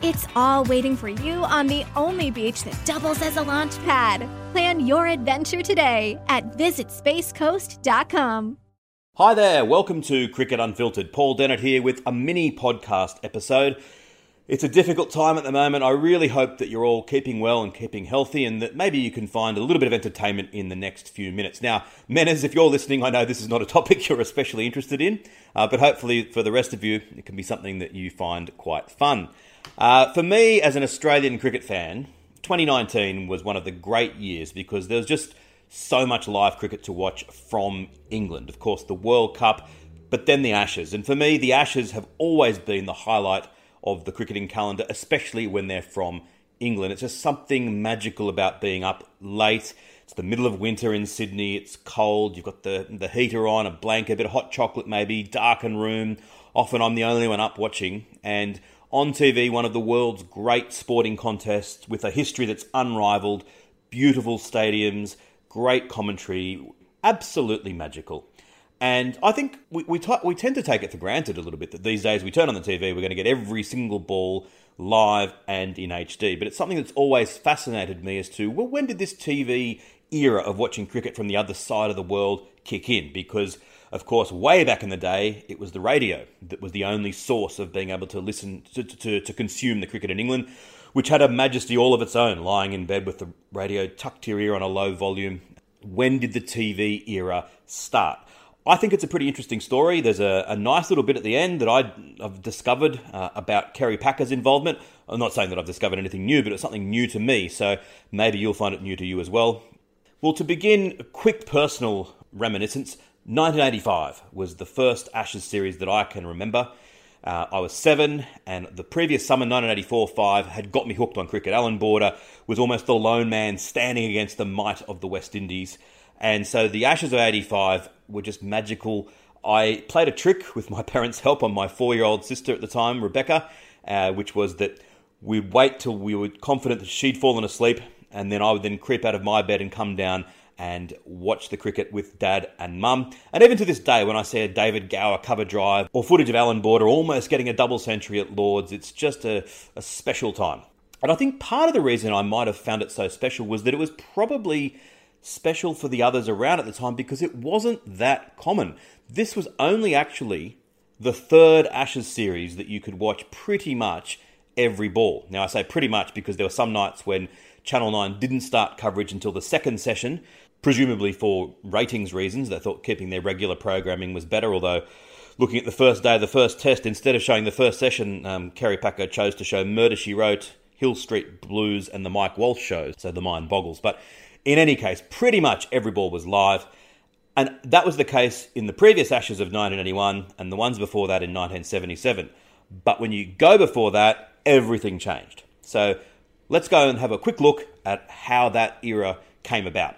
It's all waiting for you on the only beach that doubles as a launch pad. Plan your adventure today at visitspacecoast.com. Hi there, welcome to Cricket Unfiltered. Paul Dennett here with a mini podcast episode. It's a difficult time at the moment. I really hope that you're all keeping well and keeping healthy and that maybe you can find a little bit of entertainment in the next few minutes. Now, Menas, if you're listening, I know this is not a topic you're especially interested in, but hopefully for the rest of you, it can be something that you find quite fun. For me, as an Australian cricket fan, 2019 was one of the great years because there was just so much live cricket to watch from England. Of course, the World Cup, but then the Ashes. And for me, the Ashes have always been the highlight of the cricketing calendar, especially when they're from England. It's just something magical about being up late. It's the middle of winter in Sydney. It's cold. You've got the heater on, a blanket, a bit of hot chocolate maybe, darkened room. Often I'm the only one up watching. And on TV, one of the world's great sporting contests with a history that's unrivaled, beautiful stadiums, great commentary, absolutely magical. And I think we tend to take it for granted a little bit that these days we turn on the TV, we're going to get every single ball live and in HD. But it's something that's always fascinated me as to, well, when did this TV era of watching cricket from the other side of the world kick in? Because, of course, way back in the day, it was the radio that was the only source of being able to listen, to consume the cricket in England, which had a majesty all of its own, lying in bed with the radio tucked to your ear on a low volume. When did the TV era start? I think it's a pretty interesting story. There's a nice little bit at the end that I've discovered about Kerry Packer's involvement. I'm not saying that I've discovered anything new, but it's something new to me, so maybe you'll find it new to you as well. Well, to begin, a quick personal reminiscence. 1985 was the first Ashes series that I can remember. I was 7, and the previous summer, 1984-5, had got me hooked on cricket. Allan Border was almost the lone man standing against the might of the West Indies. And so the Ashes of 85 were just magical. I played a trick with my parents' help on my 4-year-old sister at the time, Rebecca, which was that we'd wait till we were confident that she'd fallen asleep, and then I would then creep out of my bed and come down and watch the cricket with Dad and Mum. And even to this day, when I see a David Gower cover drive or footage of Allan Border almost getting a double century at Lord's, it's just a special time. And I think part of the reason I might have found it so special was that it was probably special for the others around at the time because it wasn't that common. This was only actually the third Ashes series that you could watch pretty much every ball. Now, I say pretty much because there were some nights when Channel 9 didn't start coverage until the second session, presumably for ratings reasons. They thought keeping their regular programming was better, although looking at the first day of the first test, instead of showing the first session, Kerry Packer chose to show Murder, She Wrote, Hill Street Blues and the Mike Walsh shows, so the mind boggles. But in any case, pretty much every ball was live. And that was the case in the previous Ashes of 1981 and the ones before that in 1977. But when you go before that, everything changed. So let's go and have a quick look at how that era came about.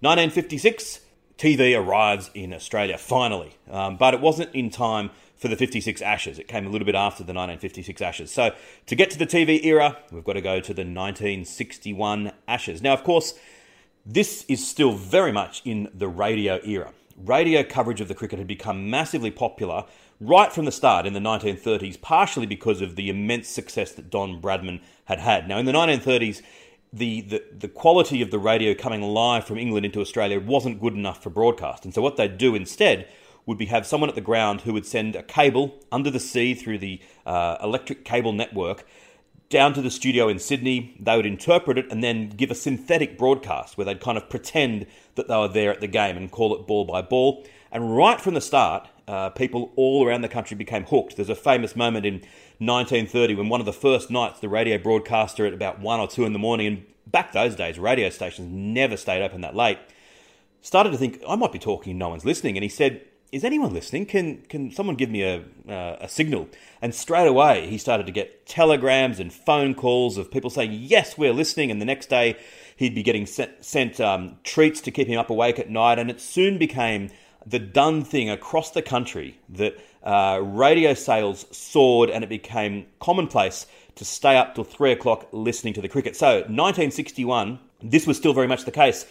1956, TV arrives in Australia, finally. But it wasn't in time for the 56 Ashes. It came a little bit after the 1956 Ashes. So to get to the TV era, we've got to go to the 1961 Ashes. Now, of course, this is still very much in the radio era. Radio coverage of the cricket had become massively popular right from the start in the 1930s, partially because of the immense success that Don Bradman had had. Now, in the 1930s, the quality of the radio coming live from England into Australia wasn't good enough for broadcast. And so what they'd do instead would be have someone at the ground who would send a cable under the sea through the electric cable network down to the studio in Sydney. They would interpret it and then give a synthetic broadcast where they'd kind of pretend that they were there at the game and call it ball by ball. And right from the start, people all around the country became hooked. There's a famous moment in 1930 when one of the first nights the radio broadcaster at about 1 or 2 in the morning, and back those days, radio stations never stayed open that late, started to think, I might be talking, no one's listening. And he said, is anyone listening? Can someone give me a signal? And straight away, he started to get telegrams and phone calls of people saying, yes, we're listening. And the next day, he'd be getting sent treats to keep him up awake at night. And it soon became the done thing across the country that radio sales soared, and it became commonplace to stay up till 3 o'clock listening to the cricket. So 1961, this was still very much the case.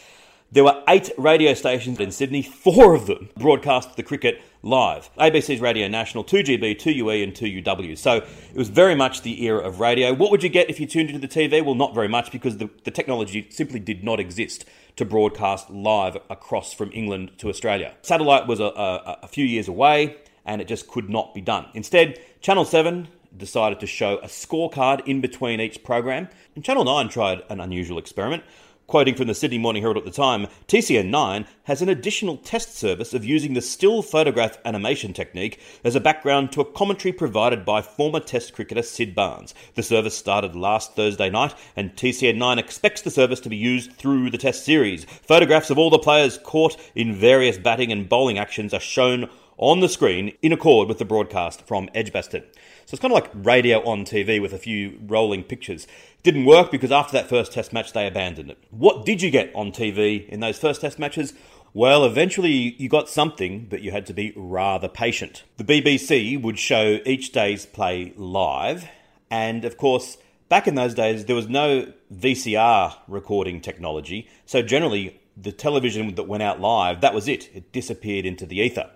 There were 8 radio stations in Sydney. 4 of them broadcast the cricket live. ABC's Radio National, 2GB, 2UE and 2UW. So it was very much the era of radio. What would you get if you tuned into the TV? Well, not very much, because the technology simply did not exist to broadcast live across from England to Australia. Satellite was a few years away, and it just could not be done. Instead, Channel 7 decided to show a scorecard in between each program, and Channel 9 tried an unusual experiment. Quoting from the Sydney Morning Herald at the time, TCN 9 has an additional test service of using the still photograph animation technique as a background to a commentary provided by former Test cricketer Sid Barnes. The service started last Thursday night, and TCN 9 expects the service to be used through the Test series. Photographs of all the players caught in various batting and bowling actions are shown on the screen in accord with the broadcast from Edgbaston. So it's kind of like radio on TV with a few rolling pictures. It didn't work because after that first test match, they abandoned it. What did you get on TV in those first test matches? Well, eventually you got something, but you had to be rather patient. The BBC would show each day's play live. And of course, back in those days, there was no VCR recording technology. So generally, the television that went out live, that was it. It disappeared into the ether.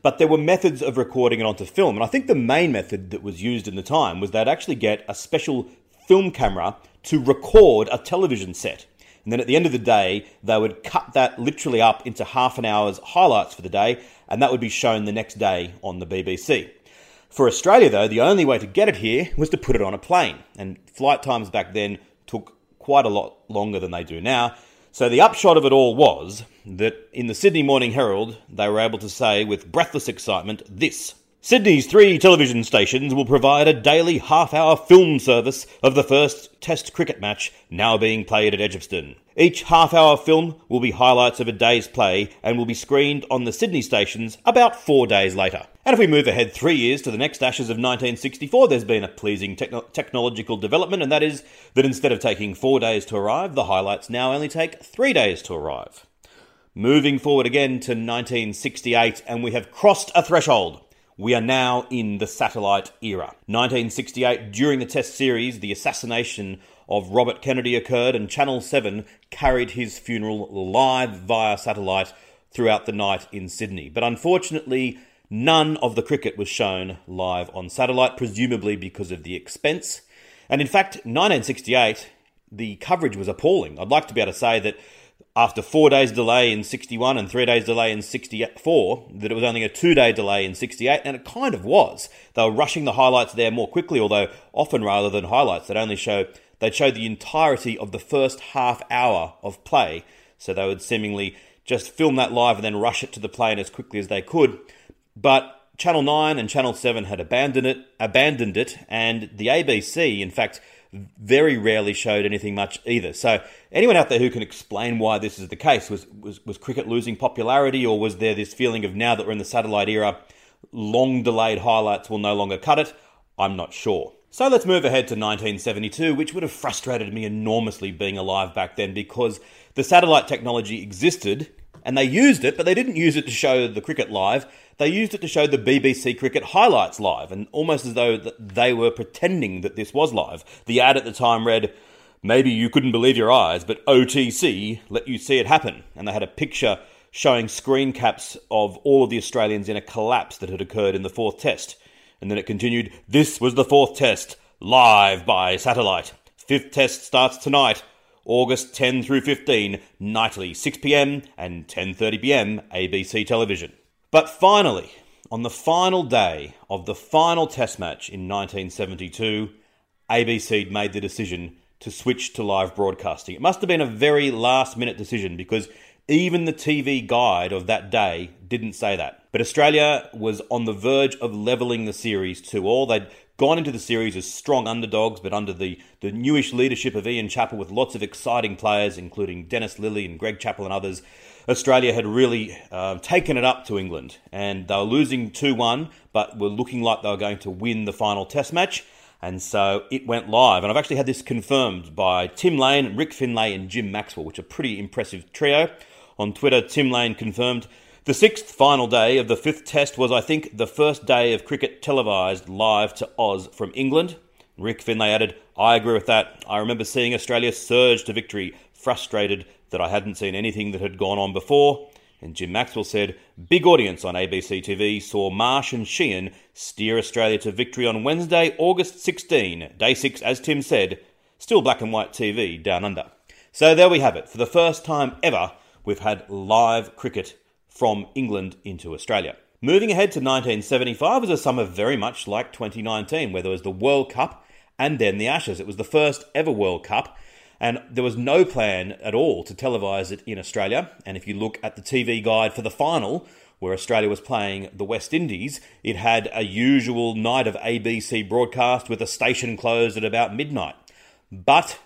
But there were methods of recording it onto film, and I think the main method that was used in the time was they'd actually get a special film camera to record a television set. And then at the end of the day, they would cut that literally up into half an hour's highlights for the day, and that would be shown the next day on the BBC. For Australia, though, the only way to get it here was to put it on a plane, and flight times back then took quite a lot longer than they do now. So the upshot of it all was that in the Sydney Morning Herald, they were able to say with breathless excitement this: Sydney's 3 television stations will provide a daily half-hour film service of the first Test cricket match now being played at Edgbaston. Each half-hour film will be highlights of a day's play and will be screened on the Sydney stations about 4 days later. And if we move ahead 3 years to the next Ashes of 1964, there's been a pleasing technological development, and that is that instead of taking 4 days to arrive, the highlights now only take 3 days to arrive. Moving forward again to 1968, and we have crossed a threshold. We are now in the satellite era. 1968, during the Test series, the assassination of Robert Kennedy occurred, and Channel 7 carried his funeral live via satellite throughout the night in Sydney. But unfortunately, none of the cricket was shown live on satellite, presumably because of the expense. And in fact, 1968, the coverage was appalling. I'd like to be able to say that after 4 days delay in 61 and 3 days delay in 64, that it was only a 2-day delay in 68, and it kind of was. They were rushing the highlights there more quickly, although often rather than highlights, they'd show the entirety of the first half hour of play. So they would seemingly just film that live and then rush it to the plane as quickly as they could. But Channel 9 and Channel 7 had abandoned it, and the ABC, in fact, very rarely showed anything much either. So anyone out there who can explain why this is the case, was cricket losing popularity, or was there this feeling of now that we're in the satellite era, long delayed highlights will no longer cut it? I'm not sure. So let's move ahead to 1972, which would have frustrated me enormously being alive back then, because the satellite technology existed and they used it, but they didn't use it to show the cricket live. They used it to show the BBC cricket highlights live, and almost as though they were pretending that this was live. The ad at the time read, "Maybe you couldn't believe your eyes, but OTC let you see it happen." And they had a picture showing screen caps of all of the Australians in a collapse that had occurred in the 4th test. And then it continued, "This was the 4th test, live by satellite. 5th test starts tonight, August 10 through 15, nightly 6 p.m. and 10:30 p.m, ABC television." But finally, on the final day of the final Test match in 1972, ABC made the decision to switch to live broadcasting. It must have been a very last-minute decision, because even the TV guide of that day didn't say that. But Australia was on the verge of levelling the series 2-2. They'd gone into the series as strong underdogs, but under the newish leadership of Ian Chappell with lots of exciting players, including Dennis Lilly and Greg Chappell and others, Australia had really taken it up to England. And they were losing 2-1, but were looking like they were going to win the final Test match. And so it went live. And I've actually had this confirmed by Tim Lane, Rick Finlay and Jim Maxwell, which are a pretty impressive trio. On Twitter, Tim Lane confirmed, "The sixth final day of the fifth Test was, I think, the first day of cricket televised live to Oz from England." Rick Finlay added, "I agree with that. I remember seeing Australia surge to victory, frustrated that I hadn't seen anything that had gone on before." And Jim Maxwell said, "Big audience on ABC TV saw Marsh and Sheehan steer Australia to victory on Wednesday, August 16, day 6, as Tim said. Still black and white TV down under." So there we have it. For the first time ever, we've had live cricket from England into Australia. Moving ahead to 1975 was a summer very much like 2019, where there was the World Cup and then the Ashes. It was the first ever World Cup. And there was no plan at all to televise it in Australia. And if you look at the TV guide for the final, where Australia was playing the West Indies, it had a usual night of ABC broadcast with the station closed at about midnight. But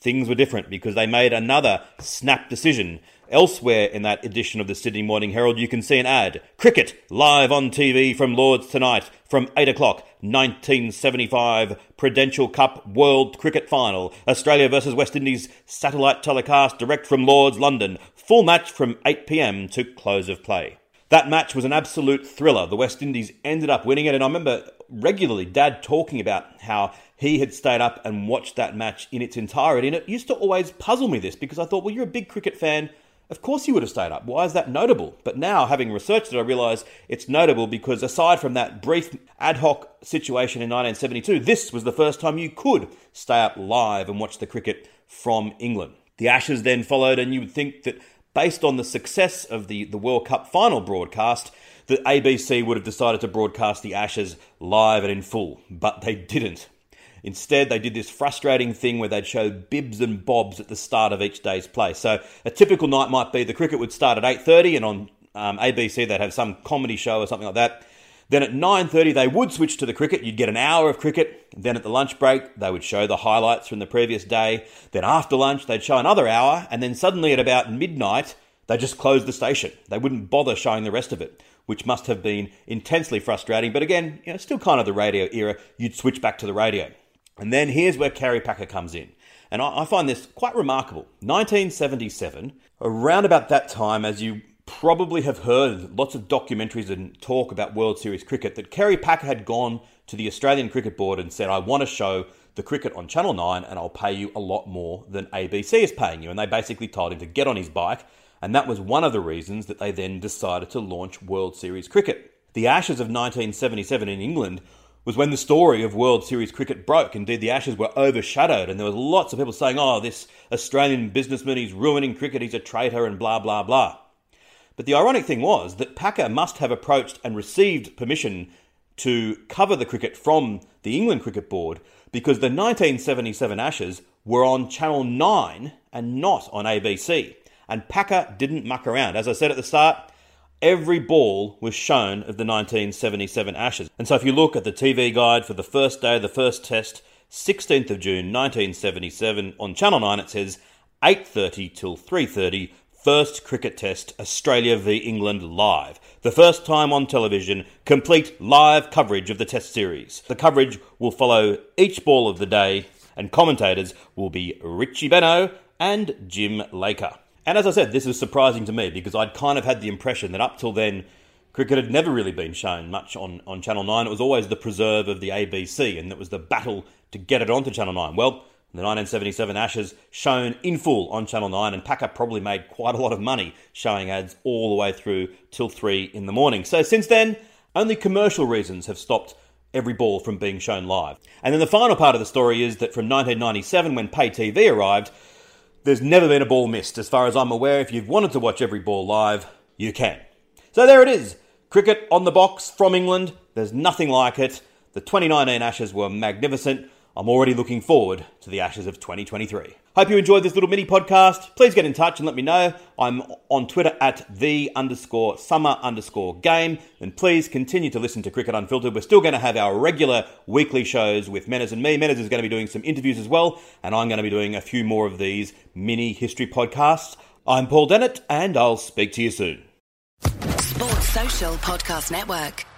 things were different because they made another snap decision. Elsewhere in that edition of the Sydney Morning Herald, you can see an ad, "Cricket, live on TV from Lord's tonight from 8 o'clock, 1975 Prudential Cup World Cricket Final, Australia versus West Indies, satellite telecast direct from Lord's, London, full match from 8 p.m. to close of play." That match was an absolute thriller. The West Indies ended up winning it, and I remember regularly Dad talking about how he had stayed up and watched that match in its entirety, and it used to always puzzle me this, because I thought, well, you're a big cricket fan, of course you would have stayed up. Why is that notable? But now, having researched it, I realise it's notable because aside from that brief ad hoc situation in 1972, this was the first time you could stay up live and watch the cricket from England. The Ashes then followed, and you would think that based on the success of the World Cup final broadcast, the ABC would have decided to broadcast the Ashes live and in full, but they didn't. Instead, they did this frustrating thing where they'd show bibs and bobs at the start of each day's play. So a typical night might be the cricket would start at 8:30 and on ABC they'd have some comedy show or something like that. Then at 9:30 they would switch to the cricket. You'd get an hour of cricket. Then at the lunch break they would show the highlights from the previous day. Then after lunch they'd show another hour, and then suddenly at about midnight they just closed the station. They wouldn't bother showing the rest of it, which must have been intensely frustrating. But again, you know, still kind of the radio era. You'd switch back to the radio. And then here's where Kerry Packer comes in. And I find this quite remarkable. 1977, around about that time, as you probably have heard lots of documentaries and talk about World Series cricket, that Kerry Packer had gone to the Australian Cricket Board and said, "I want to show the cricket on Channel 9 and I'll pay you a lot more than ABC is paying you." And they basically told him to get on his bike. And that was one of the reasons that they then decided to launch World Series cricket. The Ashes of 1977 in England was when the story of World Series cricket broke. Indeed, the Ashes were overshadowed, and there was lots of people saying, "Oh, this Australian businessman, he's ruining cricket, he's a traitor," and blah, blah, blah. But the ironic thing was that Packer must have approached and received permission to cover the cricket from the England Cricket Board, because the 1977 Ashes were on Channel 9 and not on ABC. And Packer didn't muck around. As I said at the start, every ball was shown of the 1977 Ashes. And so if you look at the TV guide for the first day of the first Test, 16th of June 1977, on Channel 9 it says 8:30 till 3:30, first cricket Test, Australia v England live. The first time on television, complete live coverage of the Test series. The coverage will follow each ball of the day, and commentators will be Richie Benaud and Jim Laker. And as I said, this is surprising to me because I'd kind of had the impression that up till then, cricket had never really been shown much on Channel 9. It was always the preserve of the ABC, and it was the battle to get it onto Channel 9. Well, the 1977 Ashes shown in full on Channel 9, and Packer probably made quite a lot of money showing ads all the way through till 3 in the morning. So since then, only commercial reasons have stopped every ball from being shown live. And then the final part of the story is that from 1997, when pay TV arrived, there's never been a ball missed. As far as I'm aware, if you've wanted to watch every ball live, you can. So there it is. Cricket on the box from England. There's nothing like it. The 2019 Ashes were magnificent. I'm already looking forward to the Ashes of 2023. Hope you enjoyed this little mini podcast. Please get in touch and let me know. I'm on Twitter at @the_summer_game. And please continue to listen to Cricket Unfiltered. We're still going to have our regular weekly shows with Menas and me. Menas is going to be doing some interviews as well. And I'm going to be doing a few more of these mini history podcasts. I'm Paul Dennett, and I'll speak to you soon. Sports Social Podcast Network.